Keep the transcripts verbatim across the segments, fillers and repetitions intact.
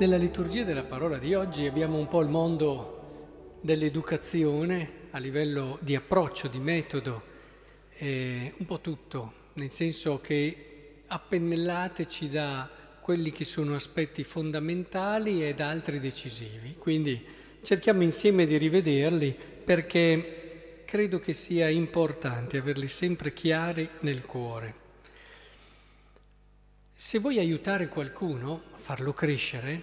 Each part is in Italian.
Nella liturgia della parola di oggi abbiamo un po' il mondo dell'educazione a livello di approccio, di metodo, eh, un po' tutto, nel senso che a pennellate ci dà quelli che sono aspetti fondamentali ed altri decisivi. Quindi cerchiamo insieme di rivederli perché credo che sia importante averli sempre chiari nel cuore. Se vuoi aiutare qualcuno a farlo crescere,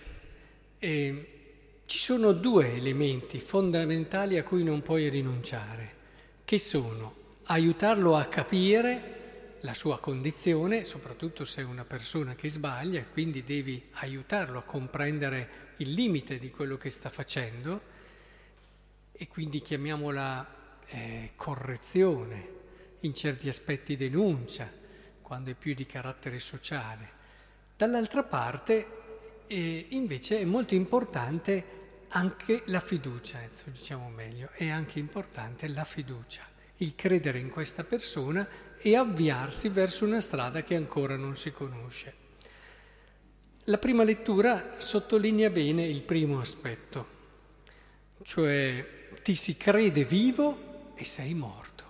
eh, ci sono due elementi fondamentali a cui non puoi rinunciare, che sono aiutarlo a capire la sua condizione, soprattutto se è una persona che sbaglia, quindi devi aiutarlo a comprendere il limite di quello che sta facendo, e quindi chiamiamola eh, correzione, in certi aspetti denuncia, quando è più di carattere sociale. Dall'altra parte, eh, invece, è molto importante anche la fiducia, diciamo meglio, è anche importante la fiducia, il credere in questa persona e avviarsi verso una strada che ancora non si conosce. La prima lettura sottolinea bene il primo aspetto, cioè ti si crede vivo e sei morto.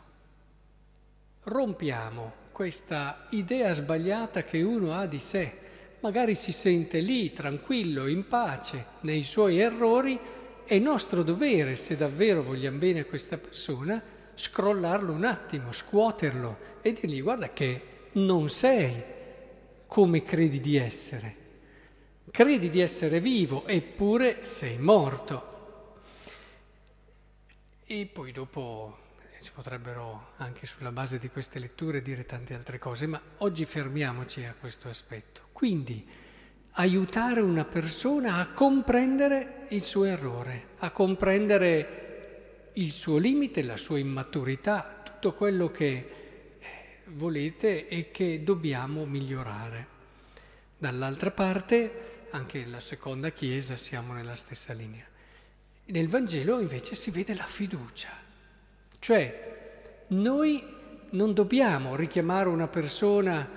Rompiamo questa idea sbagliata che uno ha di sé, magari si sente lì tranquillo, in pace, nei suoi errori. È nostro dovere, se davvero vogliamo bene a questa persona, scrollarlo un attimo, scuoterlo e dirgli: guarda che non sei come credi di essere, credi di essere vivo eppure sei morto. E poi dopo si potrebbero, anche sulla base di queste letture, dire tante altre cose, ma oggi fermiamoci a questo aspetto. Quindi aiutare una persona a comprendere il suo errore, a comprendere il suo limite, la sua immaturità, tutto quello che volete e che dobbiamo migliorare. Dall'altra parte, anche la seconda Chiesa, siamo nella stessa linea. Nel Vangelo invece si vede la fiducia. Cioè, noi non dobbiamo richiamare una persona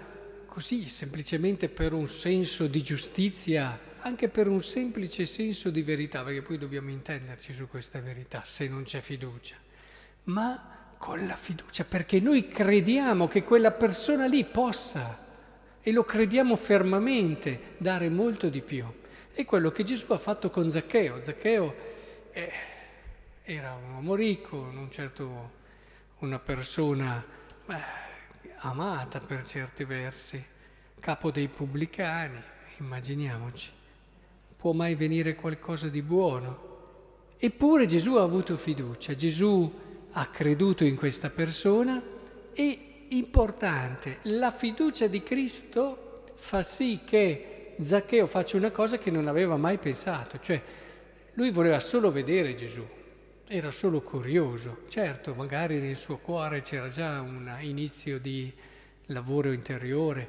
così semplicemente per un senso di giustizia, anche per un semplice senso di verità, perché poi dobbiamo intenderci su questa verità se non c'è fiducia, ma con la fiducia, perché noi crediamo che quella persona lì possa, e lo crediamo fermamente, dare molto di più. È quello che Gesù ha fatto con Zaccheo. Zaccheo eh, Era un uomo ricco, non certo una persona beh, amata per certi versi, capo dei pubblicani, immaginiamoci. Può mai venire qualcosa di buono? Eppure Gesù ha avuto fiducia, Gesù ha creduto in questa persona e, importante, la fiducia di Cristo fa sì che Zaccheo faccia una cosa che non aveva mai pensato, cioè lui voleva solo vedere Gesù. Era solo curioso, certo, magari nel suo cuore c'era già un inizio di lavoro interiore,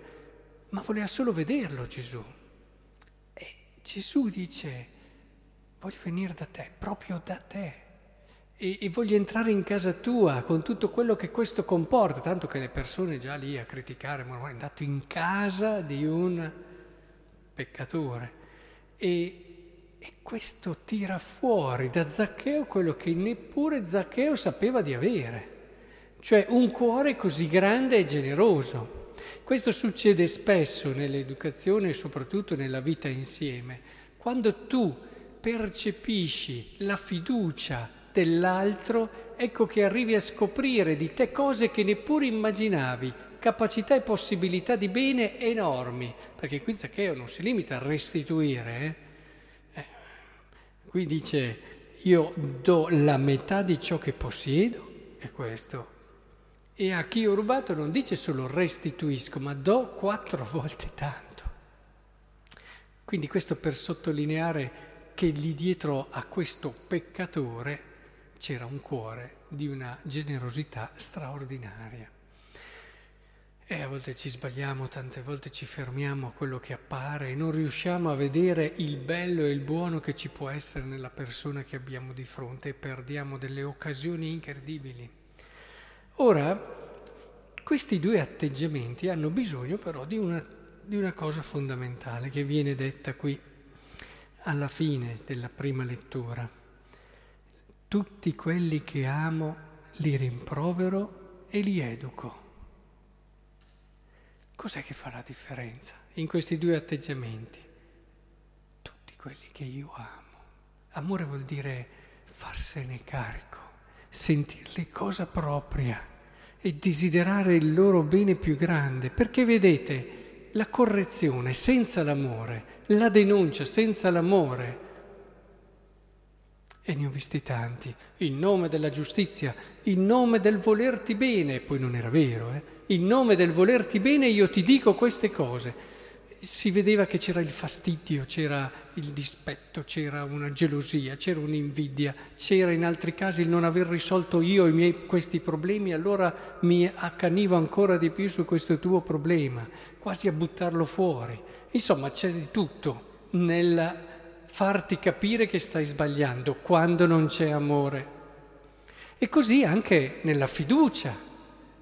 ma voleva solo vederlo Gesù. E Gesù dice: voglio venire da te, proprio da te, e, e voglio entrare in casa tua con tutto quello che questo comporta, tanto che le persone già lì a criticare, ma è andato in casa di un peccatore. E E questo tira fuori da Zaccheo quello che neppure Zaccheo sapeva di avere, cioè un cuore così grande e generoso. Questo succede spesso nell'educazione e soprattutto nella vita insieme. Quando tu percepisci la fiducia dell'altro, ecco che arrivi a scoprire di te cose che neppure immaginavi, capacità e possibilità di bene enormi, perché qui Zaccheo non si limita a restituire, eh? Qui dice: io do la metà di ciò che possiedo, è questo, e a chi ho rubato non dice solo restituisco, ma do quattro volte tanto. Quindi questo per sottolineare che lì dietro a questo peccatore c'era un cuore di una generosità straordinaria. E a volte ci sbagliamo, tante volte ci fermiamo a quello che appare e non riusciamo a vedere il bello e il buono che ci può essere nella persona che abbiamo di fronte e perdiamo delle occasioni incredibili. Ora, questi due atteggiamenti hanno bisogno però di una, di una cosa fondamentale che viene detta qui alla fine della prima lettura. Tutti quelli che amo li rimprovero e li educo. Cos'è che fa la differenza in questi due atteggiamenti? Tutti quelli che io amo. Amore vuol dire farsene carico, sentirli cosa propria e desiderare il loro bene più grande. Perché vedete, la correzione senza l'amore, la denuncia senza l'amore, e ne ho visti tanti, in nome della giustizia, in nome del volerti bene, poi non era vero, eh? In nome del volerti bene io ti dico queste cose. Si vedeva che c'era il fastidio, c'era il dispetto, c'era una gelosia, c'era un'invidia, c'era in altri casi il non aver risolto io i miei questi problemi, allora mi accanivo ancora di più su questo tuo problema, quasi a buttarlo fuori. Insomma, c'è di tutto nel farti capire che stai sbagliando quando non c'è amore. E così anche nella fiducia.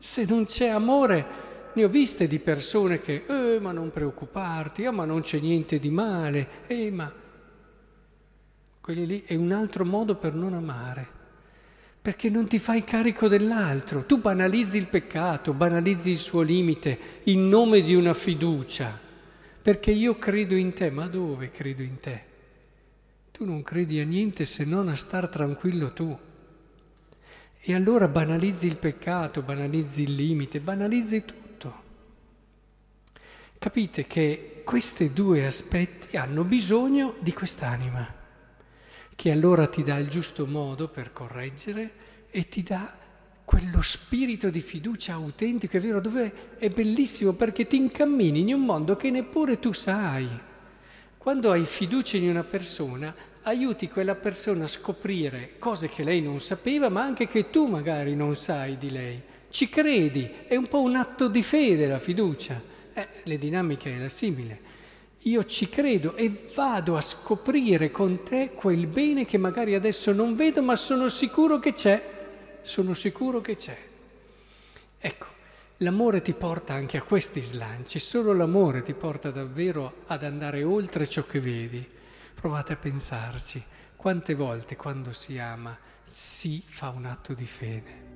Se non c'è amore, ne ho viste di persone che, eh, ma non preoccuparti, eh, ma non c'è niente di male, eh, ma... Quelli lì è un altro modo per non amare, perché non ti fai carico dell'altro. Tu banalizzi il peccato, banalizzi il suo limite in nome di una fiducia, perché io credo in te. Ma dove credo in te? Tu non credi a niente se non a star tranquillo tu. E allora banalizzi il peccato, banalizzi il limite, banalizzi tutto. Capite che questi due aspetti hanno bisogno di quest'anima, che allora ti dà il giusto modo per correggere e ti dà quello spirito di fiducia autentico, è vero, dove è bellissimo perché ti incammini in un mondo che neppure tu sai. Quando hai fiducia in una persona, aiuti quella persona a scoprire cose che lei non sapeva, ma anche che tu magari non sai di lei. Ci credi, è un po' un atto di fede la fiducia. Eh, le dinamiche è la simile. Io ci credo e vado a scoprire con te quel bene che magari adesso non vedo, ma sono sicuro che c'è. Sono sicuro che c'è. Ecco. L'amore ti porta anche a questi slanci, solo l'amore ti porta davvero ad andare oltre ciò che vedi. Provate a pensarci, quante volte quando si ama si fa un atto di fede.